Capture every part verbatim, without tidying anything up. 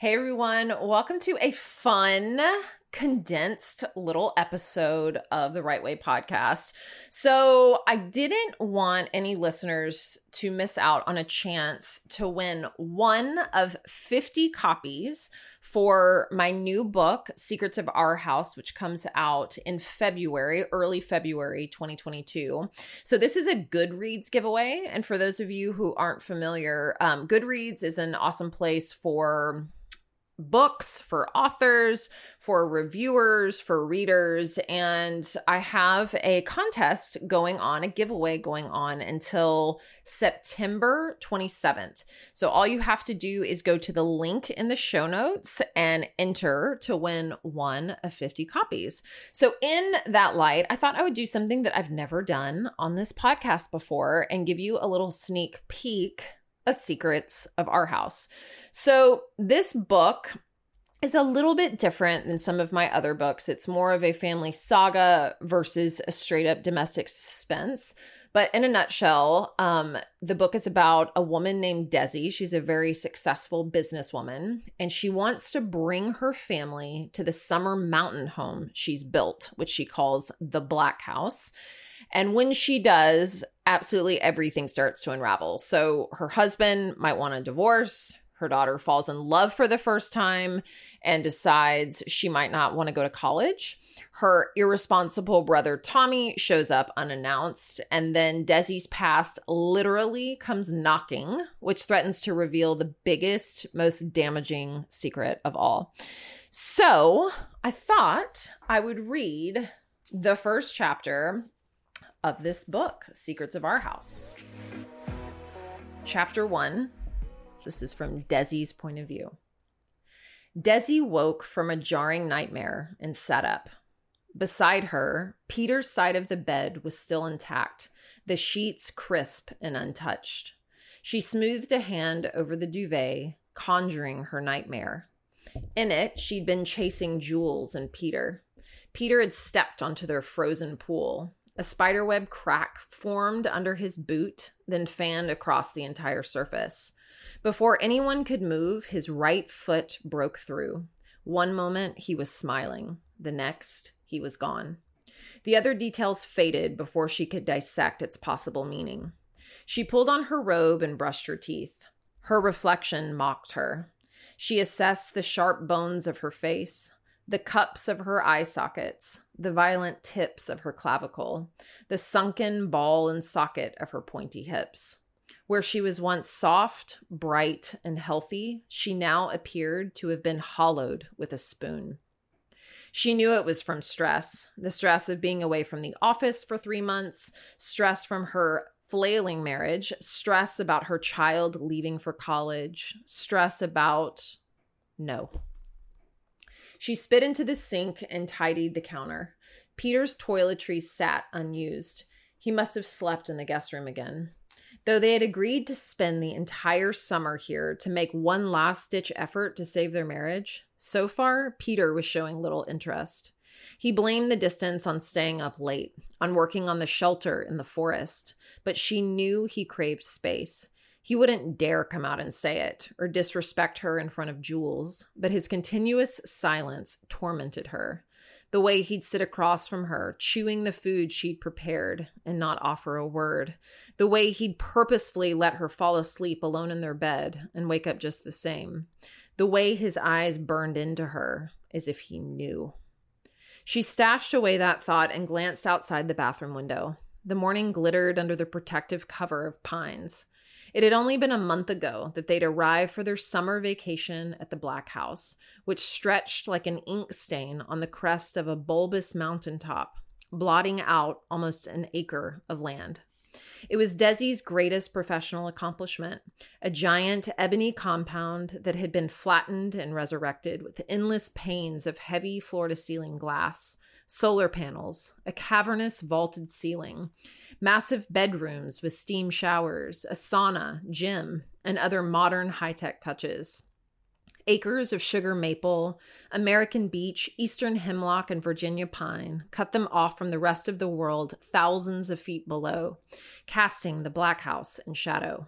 Hey everyone, welcome to a fun, condensed little episode of the Right Way podcast. So I didn't want any listeners to miss out on a chance to win one of fifty copies for my new book, Secrets of Our House, which comes out in February, early February twenty twenty-two. So this is a Goodreads giveaway. And for those of you who aren't familiar, um, Goodreads is an awesome place for books, for authors, for reviewers, for readers. And I have a contest going on, a giveaway going on until September twenty-seventh. So all you have to do is go to the link in the show notes and enter to win one of fifty copies. So in that light, I thought I would do something that I've never done on this podcast before and give you a little sneak peek of Secrets of Our House. So this book is a little bit different than some of my other books. It's more of a family saga versus a straight up domestic suspense. But in a nutshell, um, the book is about a woman named Desi. She's a very successful businesswoman, and she wants to bring her family to the summer mountain home she's built, which she calls the Black House. And when she does, absolutely everything starts to unravel. So her husband might want a divorce. Her daughter falls in love for the first time and decides she might not want to go to college. Her irresponsible brother, Tommy, shows up unannounced. And then Desi's past literally comes knocking, which threatens to reveal the biggest, most damaging secret of all. So I thought I would read the first chapter of this book, Secrets of Our House. Chapter one. This is from Desi's point of view. Desi woke from a jarring nightmare and sat up. Beside her, Peter's side of the bed was still intact, the sheets crisp and untouched. She smoothed a hand over the duvet, conjuring her nightmare. In it, she'd been chasing Jules and Peter. Peter had stepped onto their frozen pool. A spiderweb crack formed under his boot, then fanned across the entire surface. Before anyone could move, his right foot broke through. One moment, he was smiling. The next, he was gone. The other details faded before she could dissect its possible meaning. She pulled on her robe and brushed her teeth. Her reflection mocked her. She assessed the sharp bones of her face, the cups of her eye sockets, the violent tips of her clavicle, the sunken ball and socket of her pointy hips. Where she was once soft, bright, and healthy, she now appeared to have been hollowed with a spoon. She knew it was from stress, the stress of being away from the office for three months, stress from her flailing marriage, stress about her child leaving for college, stress about no. She spit into the sink and tidied the counter. Peter's toiletries sat unused. He must have slept in the guest room again. Though they had agreed to spend the entire summer here to make one last-ditch effort to save their marriage, so far, Peter was showing little interest. He blamed the distance on staying up late, on working on the shelter in the forest, but she knew he craved space. He wouldn't dare come out and say it or disrespect her in front of Jules, but his continuous silence tormented her. The way he'd sit across from her, chewing the food she'd prepared and not offer a word. The way he'd purposefully let her fall asleep alone in their bed and wake up just the same. The way his eyes burned into her as if he knew. She stashed away that thought and glanced outside the bathroom window. The morning glittered under the protective cover of pines. It had only been a month ago that they'd arrived for their summer vacation at the Black House, which stretched like an ink stain on the crest of a bulbous mountaintop, blotting out almost an acre of land. It was Desi's greatest professional accomplishment, a giant ebony compound that had been flattened and resurrected with endless panes of heavy floor-to-ceiling glass, solar panels, a cavernous vaulted ceiling, massive bedrooms with steam showers, a sauna, gym, and other modern high-tech touches. Acres of sugar maple, American beech, eastern hemlock, and Virginia pine cut them off from the rest of the world thousands of feet below, casting the Black House in shadow.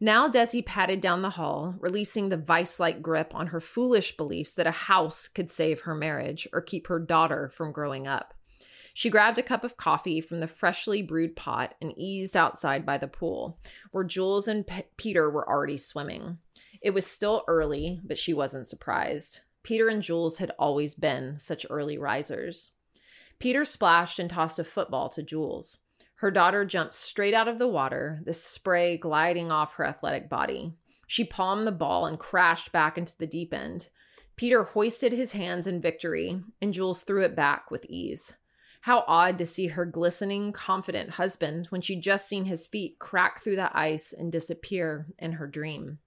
Now Desi padded down the hall, releasing the vice-like grip on her foolish beliefs that a house could save her marriage or keep her daughter from growing up. She grabbed a cup of coffee from the freshly brewed pot and eased outside by the pool, where Jules and P- Peter were already swimming. It was still early, but she wasn't surprised. Peter and Jules had always been such early risers. Peter splashed and tossed a football to Jules. Her daughter jumped straight out of the water, the spray gliding off her athletic body. She palmed the ball and crashed back into the deep end. Peter hoisted his hands in victory, and Jules threw it back with ease. How odd to see her glistening, confident husband when she'd just seen his feet crack through the ice and disappear in her dream.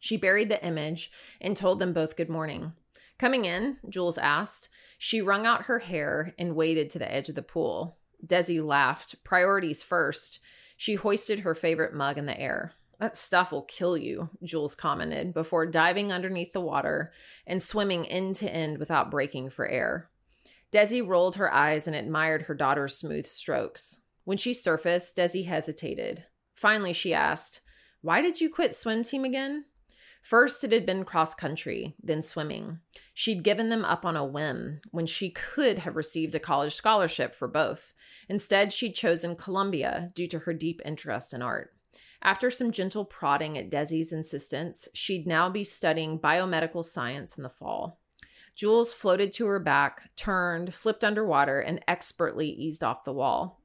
She buried the image and told them both good morning. Coming in, Jules asked. She wrung out her hair and waded to the edge of the pool. Desi laughed. Priorities first. She hoisted her favorite mug in the air. That stuff will kill you, Jules commented, before diving underneath the water and swimming end to end without breaking for air. Desi rolled her eyes and admired her daughter's smooth strokes. When she surfaced, Desi hesitated. Finally, she asked, "Why did you quit swim team again?" First, it had been cross-country, then swimming. She'd given them up on a whim when she could have received a college scholarship for both. Instead, she'd chosen Columbia due to her deep interest in art. After some gentle prodding at Desi's insistence, she'd now be studying biomedical science in the fall. Jules floated to her back, turned, flipped underwater, and expertly eased off the wall.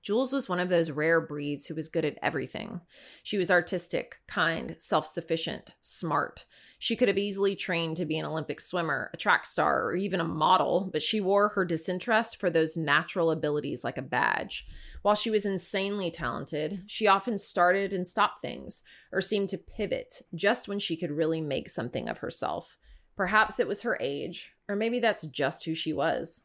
Jules was one of those rare breeds who was good at everything. She was artistic, kind, self-sufficient, smart. She could have easily trained to be an Olympic swimmer, a track star, or even a model, but she wore her disinterest for those natural abilities like a badge. While she was insanely talented, she often started and stopped things, or seemed to pivot just when she could really make something of herself. Perhaps it was her age, or maybe that's just who she was.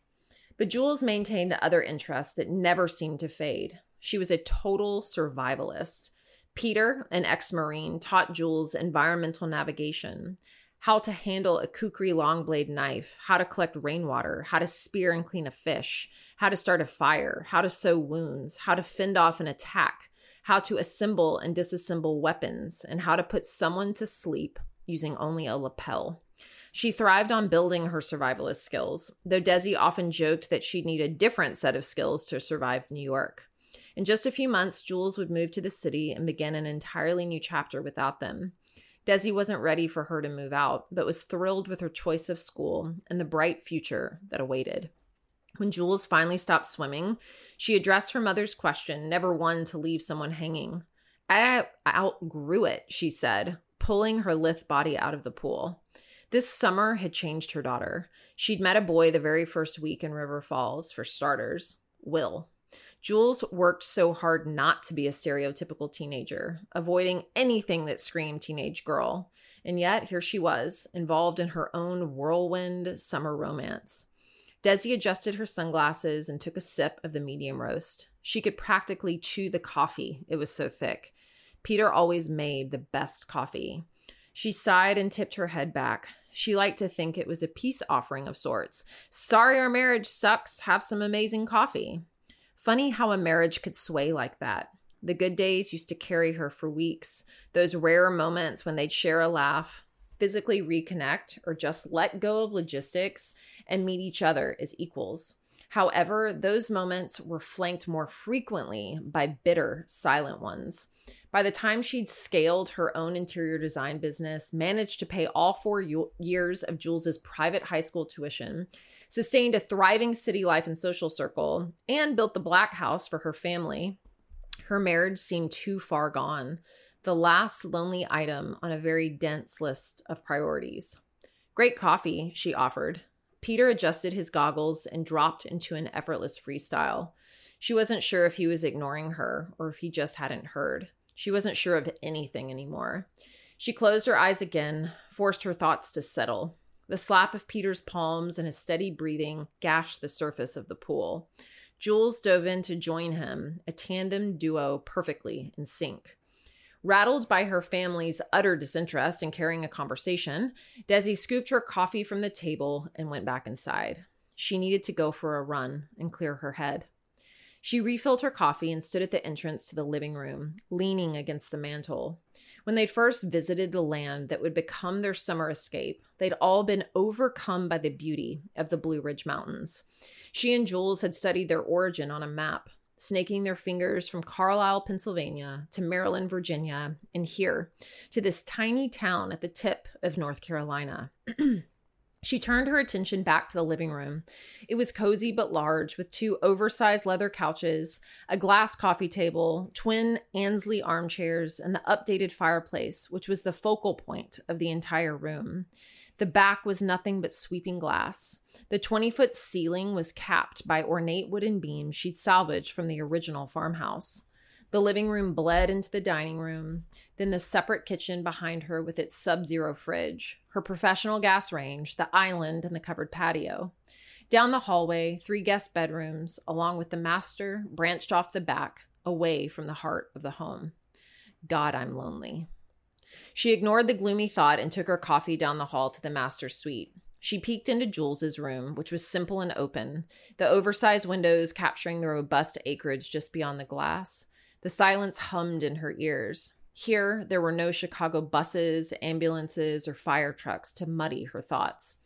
But Jules maintained other interests that never seemed to fade. She was a total survivalist. Peter, an ex-Marine, taught Jules environmental navigation, how to handle a kukri long-blade knife, how to collect rainwater, how to spear and clean a fish, how to start a fire, how to sew wounds, how to fend off an attack, how to assemble and disassemble weapons, and how to put someone to sleep using only a lapel. She thrived on building her survivalist skills, though Desi often joked that she'd need a different set of skills to survive New York. In just a few months, Jules would move to the city and begin an entirely new chapter without them. Desi wasn't ready for her to move out, but was thrilled with her choice of school and the bright future that awaited. When Jules finally stopped swimming, she addressed her mother's question, never one to leave someone hanging. "I outgrew it," she said, pulling her lithe body out of the pool. This summer had changed her daughter. She'd met a boy the very first week in River Falls, for starters, Will. Jules worked so hard not to be a stereotypical teenager, avoiding anything that screamed teenage girl. And yet, here she was, involved in her own whirlwind summer romance. Desi adjusted her sunglasses and took a sip of the medium roast. She could practically chew the coffee. It was so thick. Peter always made the best coffee. She sighed and tipped her head back. She liked to think it was a peace offering of sorts. "Sorry our marriage sucks. Have some amazing coffee." Funny how a marriage could sway like that. The good days used to carry her for weeks. Those rare moments when they'd share a laugh, physically reconnect, or just let go of logistics and meet each other as equals. However, those moments were flanked more frequently by bitter, silent ones. By the time she'd scaled her own interior design business, managed to pay all four years of Jules's private high school tuition, sustained a thriving city life and social circle, and built the Black House for her family, her marriage seemed too far gone, the last lonely item on a very dense list of priorities. "Great coffee," she offered. Peter adjusted his goggles and dropped into an effortless freestyle. She wasn't sure if he was ignoring her or if he just hadn't heard. She wasn't sure of anything anymore. She closed her eyes again, forced her thoughts to settle. The slap of Peter's palms and his steady breathing gashed the surface of the pool. Jules dove in to join him, a tandem duo perfectly in sync. Rattled by her family's utter disinterest in carrying a conversation, Desi scooped her coffee from the table and went back inside. She needed to go for a run and clear her head. She refilled her coffee and stood at the entrance to the living room, leaning against the mantel. When they'd first visited the land that would become their summer escape, they'd all been overcome by the beauty of the Blue Ridge Mountains. She and Jules had studied their origin on a map, snaking their fingers from Carlisle, Pennsylvania, to Maryland, Virginia, and here, to this tiny town at the tip of North Carolina. She turned her attention back to the living room. It was cozy but large, with two oversized leather couches, a glass coffee table, twin Ansley armchairs, and the updated fireplace, which was the focal point of the entire room. The back was nothing but sweeping glass. The twenty-foot ceiling was capped by ornate wooden beams she'd salvaged from the original farmhouse. The living room bled into the dining room, then the separate kitchen behind her with its sub-zero fridge, her professional gas range, the island, and the covered patio. Down the hallway, three guest bedrooms, along with the master, branched off the back, away from the heart of the home. God, I'm lonely. She ignored the gloomy thought and took her coffee down the hall to the master suite. She peeked into Jules's room, which was simple and open, the oversized windows capturing the robust acreage just beyond the glass. The silence hummed in her ears. Here, there were no Chicago buses, ambulances, or fire trucks to muddy her thoughts.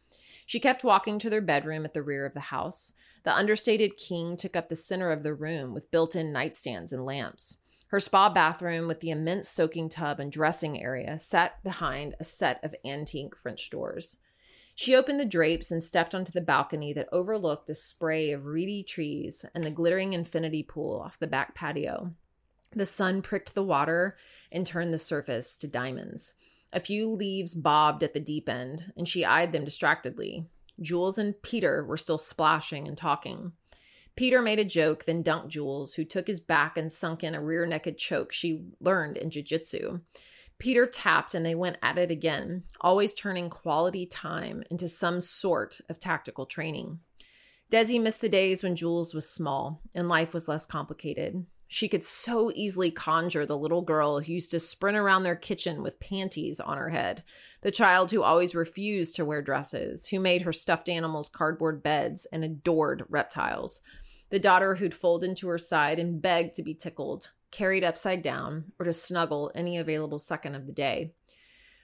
She kept walking to their bedroom at the rear of the house. The understated king took up the center of the room with built-in nightstands and lamps. Her spa bathroom with the immense soaking tub and dressing area sat behind a set of antique French doors. She opened the drapes and stepped onto the balcony that overlooked a spray of reedy trees and the glittering infinity pool off the back patio. The sun pricked the water and turned the surface to diamonds. A few leaves bobbed at the deep end, and she eyed them distractedly. Jules and Peter were still splashing and talking. Peter made a joke, then dunked Jules, who took his back and sunk in a rear-naked choke she learned in jiu-jitsu. Peter tapped, and they went at it again, always turning quality time into some sort of tactical training. Desi missed the days when Jules was small and life was less complicated. She could so easily conjure the little girl who used to sprint around their kitchen with panties on her head, the child who always refused to wear dresses, who made her stuffed animals cardboard beds and adored reptiles, the daughter who'd fold into her side and beg to be tickled, carried upside down, or to snuggle any available second of the day.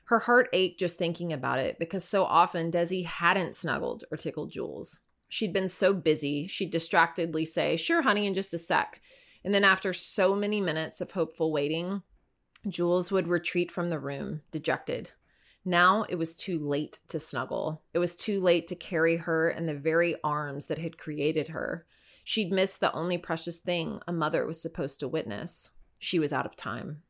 Her heart ached just thinking about it because so often Desi hadn't snuggled or tickled Jules. She'd been so busy, she'd distractedly say, "Sure, honey, in just a sec." And then after so many minutes of hopeful waiting, Jules would retreat from the room, dejected. Now it was too late to snuggle. It was too late to carry her in the very arms that had created her. She'd missed the only precious thing a mother was supposed to witness. She was out of time.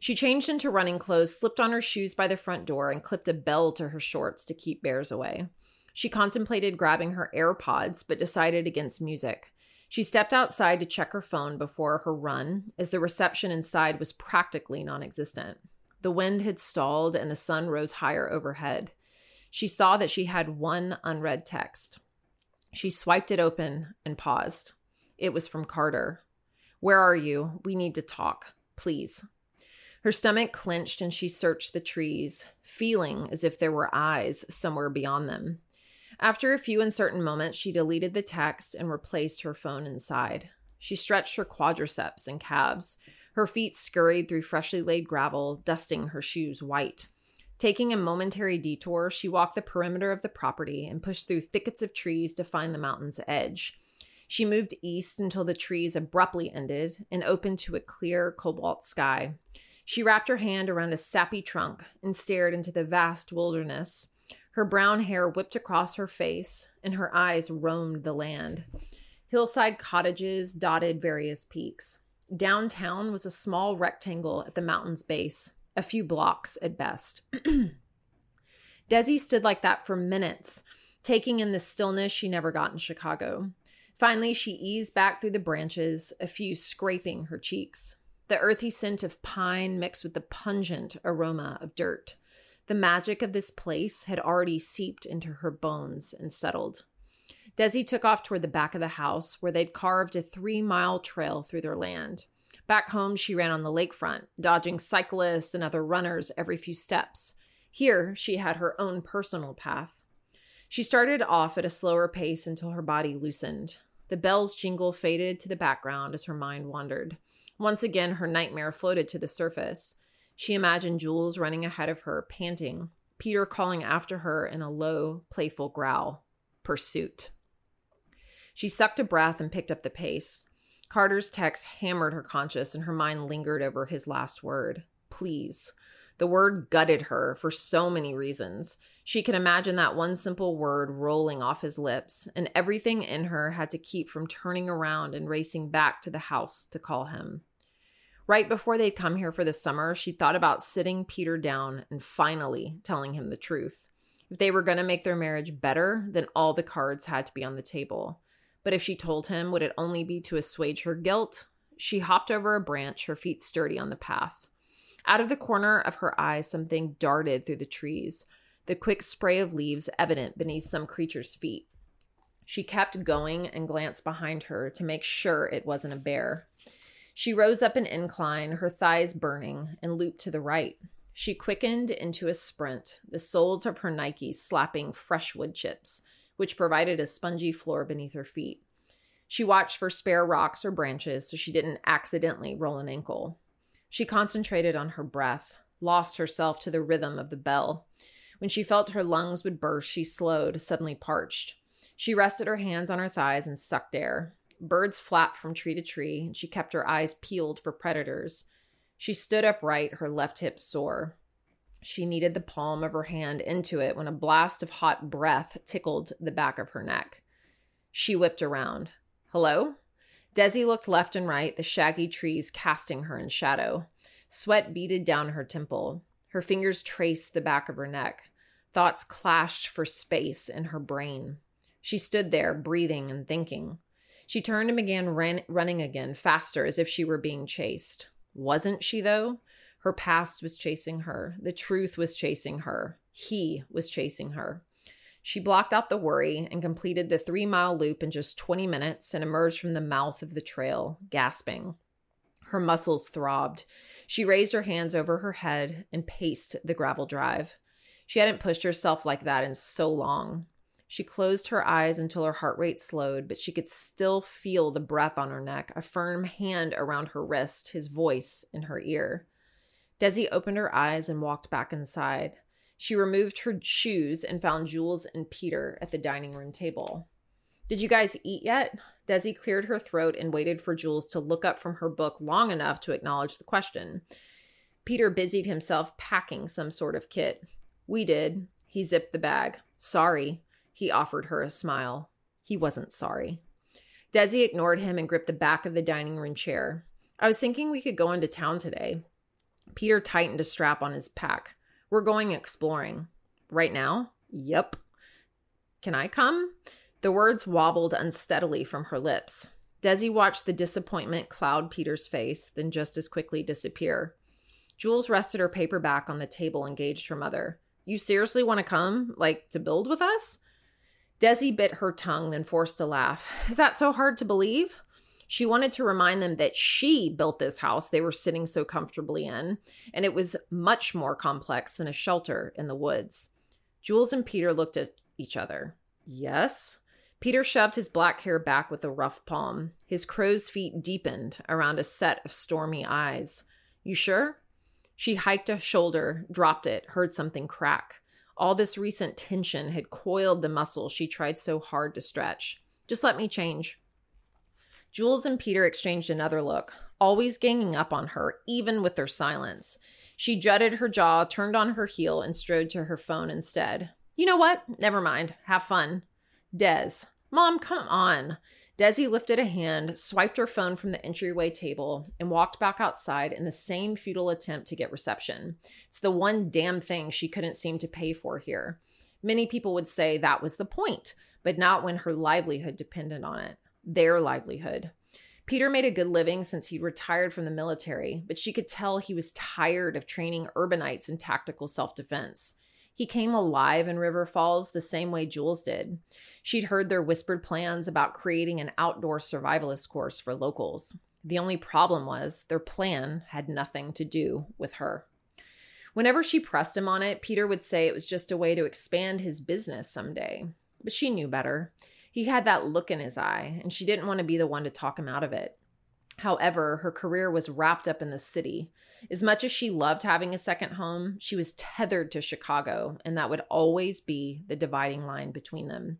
She changed into running clothes, slipped on her shoes by the front door, and clipped a bell to her shorts to keep bears away. She contemplated grabbing her AirPods, but decided against music. She stepped outside to check her phone before her run, as the reception inside was practically non-existent. The wind had stalled and the sun rose higher overhead. She saw that she had one unread text. She swiped it open and paused. It was from Carter. "Where are you? We need to talk. Please." Her stomach clenched and she searched the trees, feeling as if there were eyes somewhere beyond them. After a few uncertain moments, she deleted the text and replaced her phone inside. She stretched her quadriceps and calves. Her feet scurried through freshly laid gravel, dusting her shoes white. Taking a momentary detour, she walked the perimeter of the property and pushed through thickets of trees to find the mountain's edge. She moved east until the trees abruptly ended and opened to a clear cobalt sky. She wrapped her hand around a sappy trunk and stared into the vast wilderness. Her brown hair whipped across her face, and her eyes roamed the land. Hillside cottages dotted various peaks. Downtown was a small rectangle at the mountain's base, a few blocks at best. Desi stood like that for minutes, taking in the stillness she never got in Chicago. Finally, she eased back through the branches, a few scraping her cheeks. The earthy scent of pine mixed with the pungent aroma of dirt. The magic of this place had already seeped into her bones and settled. Desi took off toward the back of the house, where they'd carved a three-mile trail through their land. Back home, she ran on the lakefront, dodging cyclists and other runners every few steps. Here, she had her own personal path. She started off at a slower pace until her body loosened. The bell's jingle faded to the background as her mind wandered. Once again, her nightmare floated to the surface. She imagined Jules running ahead of her, panting, Peter calling after her in a low, playful growl. Pursuit. She sucked a breath and picked up the pace. Carter's text hammered her conscience, and her mind lingered over his last word. Please. The word gutted her for so many reasons. She can imagine that one simple word rolling off his lips, and everything in her had to keep from turning around and racing back to the house to call him. Right before they'd come here for the summer, she thought about sitting Peter down and finally telling him the truth. If they were going to make their marriage better, then all the cards had to be on the table. But if she told him, would it only be to assuage her guilt? She hopped over a branch, her feet sturdy on the path. Out of the corner of her eye, something darted through the trees, the quick spray of leaves evident beneath some creature's feet. She kept going and glanced behind her to make sure it wasn't a bear. She rose up an incline, her thighs burning, and looped to the right. She quickened into a sprint, the soles of her Nikes slapping fresh wood chips, which provided a spongy floor beneath her feet. She watched for spare rocks or branches so she didn't accidentally roll an ankle. She concentrated on her breath, lost herself to the rhythm of the bell. When she felt her lungs would burst, she slowed, suddenly parched. She rested her hands on her thighs and sucked air. Birds flapped from tree to tree, and she kept her eyes peeled for predators. She stood upright, her left hip sore. She kneaded the palm of her hand into it when a blast of hot breath tickled the back of her neck. She whipped around. Hello? Desi looked left and right, the shaggy trees casting her in shadow. Sweat beaded down her temple. Her fingers traced the back of her neck. Thoughts clashed for space in her brain. She stood there, breathing and thinking. She turned and began ran- running again, faster, as if she were being chased. Wasn't she, though? Her past was chasing her. The truth was chasing her. He was chasing her. She blocked out the worry and completed the three-mile loop in just twenty minutes and emerged from the mouth of the trail, gasping. Her muscles throbbed. She raised her hands over her head and paced the gravel drive. She hadn't pushed herself like that in so long. She closed her eyes until her heart rate slowed, but she could still feel the breath on her neck, a firm hand around her wrist, his voice in her ear. Desi opened her eyes and walked back inside. She removed her shoes and found Jules and Peter at the dining room table. Did you guys eat yet? Desi cleared her throat and waited for Jules to look up from her book long enough to acknowledge the question. Peter busied himself packing some sort of kit. We did. He zipped the bag. Sorry. He offered her a smile. He wasn't sorry. Desi ignored him and gripped the back of the dining room chair. I was thinking we could go into town today. Peter tightened a strap on his pack. We're going exploring. Right now? Yep. Can I come? The words wobbled unsteadily from her lips. Desi watched the disappointment cloud Peter's face, then just as quickly disappear. Jules rested her paperback on the table and gauged her mother. You seriously want to come? Like, to build with us? Desi bit her tongue, then forced a laugh. Is that so hard to believe? She wanted to remind them that she built this house they were sitting so comfortably in, and it was much more complex than a shelter in the woods. Jules and Peter looked at each other. Yes? Peter shoved his black hair back with a rough palm. His crow's feet deepened around a set of stormy eyes. You sure? She hiked a shoulder, dropped it, heard something crack. All this recent tension had coiled the muscle she tried so hard to stretch. Just let me change. Jules and Peter exchanged another look, always ganging up on her, even with their silence. She jutted her jaw, turned on her heel, and strode to her phone instead. You know what? Never mind. Have fun. Des. Mom, come on. Desi lifted a hand, swiped her phone from the entryway table, and walked back outside in the same futile attempt to get reception. It's the one damn thing she couldn't seem to pay for here. Many people would say that was the point, but not when her livelihood depended on it. Their livelihood. Peter made a good living since he retired from the military, but she could tell he was tired of training urbanites in tactical self-defense. He came alive in River Falls the same way Jules did. She'd heard their whispered plans about creating an outdoor survivalist course for locals. The only problem was their plan had nothing to do with her. Whenever she pressed him on it, Peter would say it was just a way to expand his business someday, but she knew better. He had that look in his eye, and she didn't want to be the one to talk him out of it. However, her career was wrapped up in the city. As much as she loved having a second home, she was tethered to Chicago, and that would always be the dividing line between them.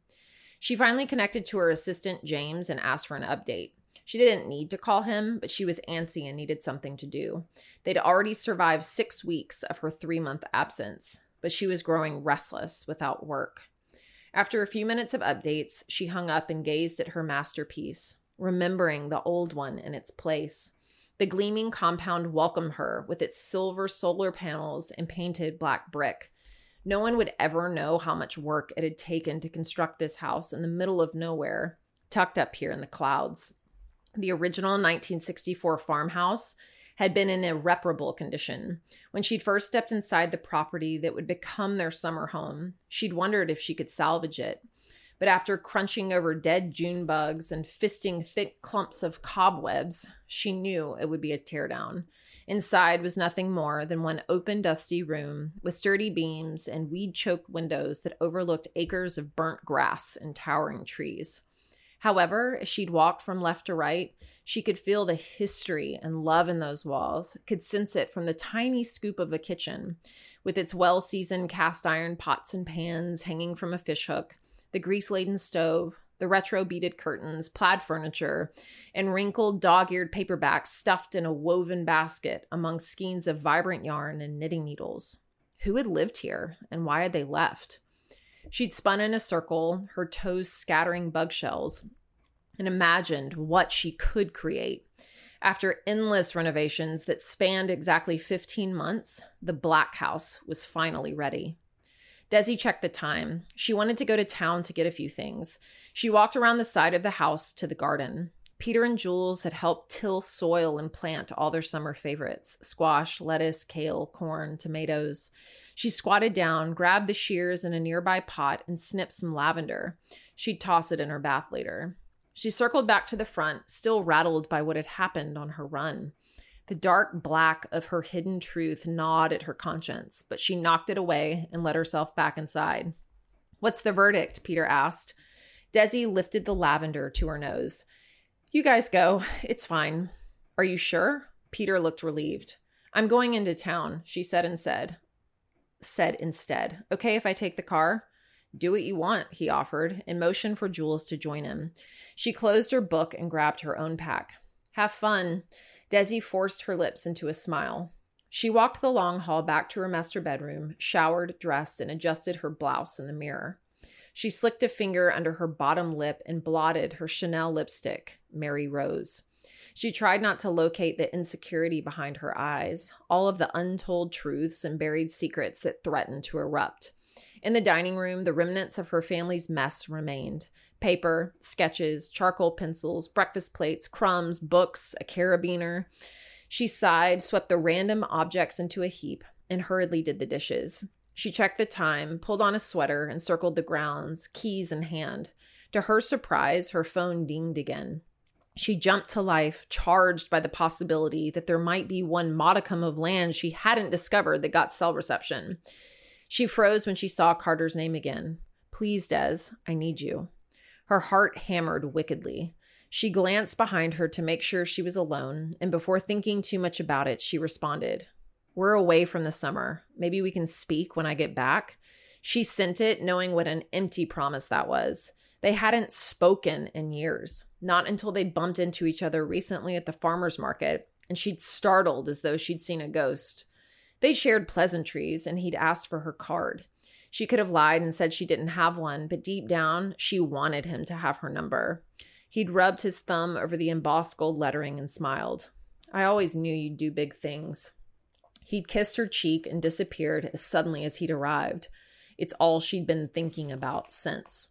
She finally connected to her assistant, James, and asked for an update. She didn't need to call him, but she was antsy and needed something to do. They'd already survived six weeks of her three-month absence, but she was growing restless without work. After a few minutes of updates, she hung up and gazed at her masterpiece, remembering the old one in its place. The gleaming compound welcomed her with its silver solar panels and painted black brick. No one would ever know how much work it had taken to construct this house in the middle of nowhere, tucked up here in the clouds. The original nineteen sixty-four farmhouse had been in irreparable condition. When she'd first stepped inside the property that would become their summer home, she'd wondered if she could salvage it. But after crunching over dead June bugs and fisting thick clumps of cobwebs, she knew it would be a teardown. Inside was nothing more than one open, dusty room with sturdy beams and weed-choked windows that overlooked acres of burnt grass and towering trees. However, as she'd walked from left to right, she could feel the history and love in those walls, could sense it from the tiny scoop of a kitchen, with its well-seasoned cast-iron pots and pans hanging from a fishhook, the grease-laden stove, the retro-beaded curtains, plaid furniture, and wrinkled dog-eared paperbacks stuffed in a woven basket among skeins of vibrant yarn and knitting needles. Who had lived here, and why had they left? She'd spun in a circle, her toes scattering bug shells, and imagined what she could create. After endless renovations that spanned exactly fifteen months, the Black House was finally ready. Desi checked the time. She wanted to go to town to get a few things. She walked around the side of the house to the garden. Peter and Jules had helped till soil and plant all their summer favorites: squash, lettuce, kale, corn, tomatoes. She squatted down, grabbed the shears in a nearby pot, and snipped some lavender. She'd toss it in her bath later. She circled back to the front, still rattled by what had happened on her run. The dark black of her hidden truth gnawed at her conscience, but she knocked it away and let herself back inside. "What's the verdict?" Peter asked. Desi lifted the lavender to her nose. "You guys go. It's fine." "Are you sure?" Peter looked relieved. "I'm going into town," she said and said. said instead. "Okay, if I take the car?" "Do what you want," he offered, and motioned for Jules to join him. She closed her book and grabbed her own pack. "Have fun." Desi forced her lips into a smile. She walked the long hall back to her master bedroom, showered, dressed, and adjusted her blouse in the mirror. She slicked a finger under her bottom lip and blotted her Chanel lipstick, Mary Rose. She tried not to locate the insecurity behind her eyes, all of the untold truths and buried secrets that threatened to erupt. In the dining room, the remnants of her family's mess remained. Paper, sketches, charcoal pencils, breakfast plates, crumbs, books, a carabiner. She sighed, swept the random objects into a heap, and hurriedly did the dishes. She checked the time, pulled on a sweater, and circled the grounds, keys in hand. To her surprise, her phone dinged again. She jumped to life, charged by the possibility that there might be one modicum of land she hadn't discovered that got cell reception. She froze when she saw Carter's name again. "Please, Des, I need you." Her heart hammered wickedly. She glanced behind her to make sure she was alone, and before thinking too much about it, she responded, "We're away from the summer. Maybe we can speak when I get back." She sent it, knowing what an empty promise that was. They hadn't spoken in years, not until they bumped into each other recently at the farmer's market, and she'd startled as though she'd seen a ghost. They shared pleasantries, and he'd asked for her card. She could have lied and said she didn't have one, but deep down, she wanted him to have her number. He'd rubbed his thumb over the embossed gold lettering and smiled. "I always knew you'd do big things." He'd kissed her cheek and disappeared as suddenly as he'd arrived. It's all she'd been thinking about since.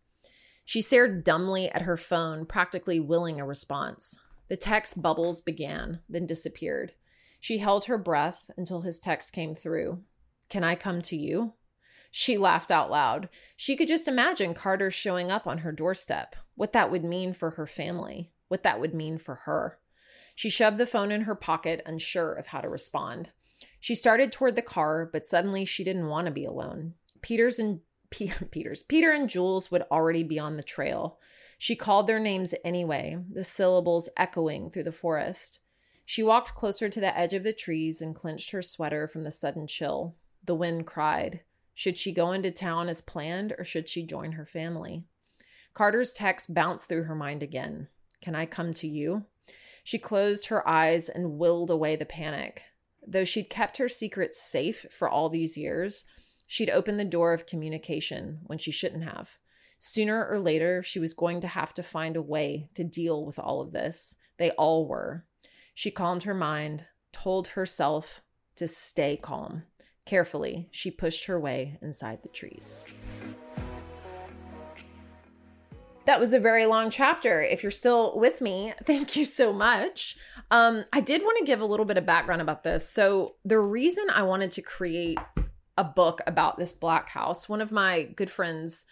She stared dumbly at her phone, practically willing a response. The text bubbles began, then disappeared. She held her breath until his text came through. "Can I come to you?" She laughed out loud. She could just imagine Carter showing up on her doorstep, what that would mean for her family, what that would mean for her. She shoved the phone in her pocket, unsure of how to respond. She started toward the car, but suddenly she didn't want to be alone. Peter's and Peter's, Peter and Jules would already be on the trail. She called their names anyway, the syllables echoing through the forest. She walked closer to the edge of the trees and clenched her sweater from the sudden chill. The wind cried. Should she go into town as planned, or should she join her family? Carter's text bounced through her mind again. Can I come to you? She closed her eyes and willed away the panic. Though she'd kept her secrets safe for all these years, she'd opened the door of communication when she shouldn't have. Sooner or later, she was going to have to find a way to deal with all of this. They all were. She calmed her mind, told herself to stay calm. Carefully, she pushed her way inside the trees. That was a very long chapter. If you're still with me, thank you so much. Um, I did want to give a little bit of background about this. So the reason I wanted to create a book about this Black House, one of my good friends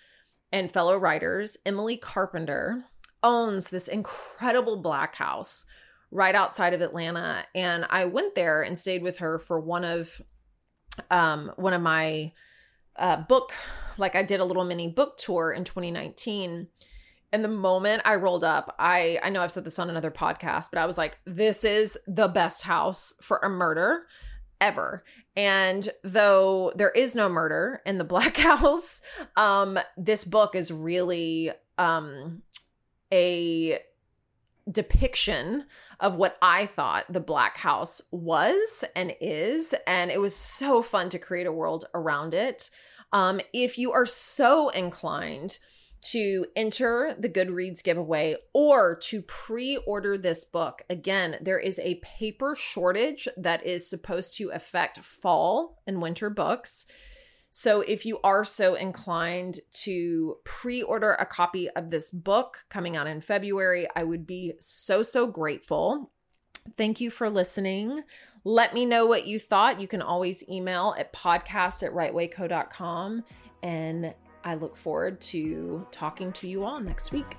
and fellow writers, Emily Carpenter, owns this incredible Black House right outside of Atlanta. And I went there and stayed with her for one of um, one of my uh, book, like I did a little mini book tour in twenty nineteen. And the moment I rolled up, I, I know I've said this on another podcast, but I was like, this is the best house for a murder ever. And though there is no murder in the Black House, um, this book is really um, a depiction of what I thought the Black House was and is. And it was so fun to create a world around it. Um, if you are so inclined to enter the Goodreads giveaway or to pre-order this book. Again, there is a paper shortage that is supposed to affect fall and winter books. So if you are so inclined to pre-order a copy of this book coming out in February, I would be so, so grateful. Thank you for listening. Let me know what you thought. You can always email at podcast at rightwayco.com and I look forward to talking to you all next week.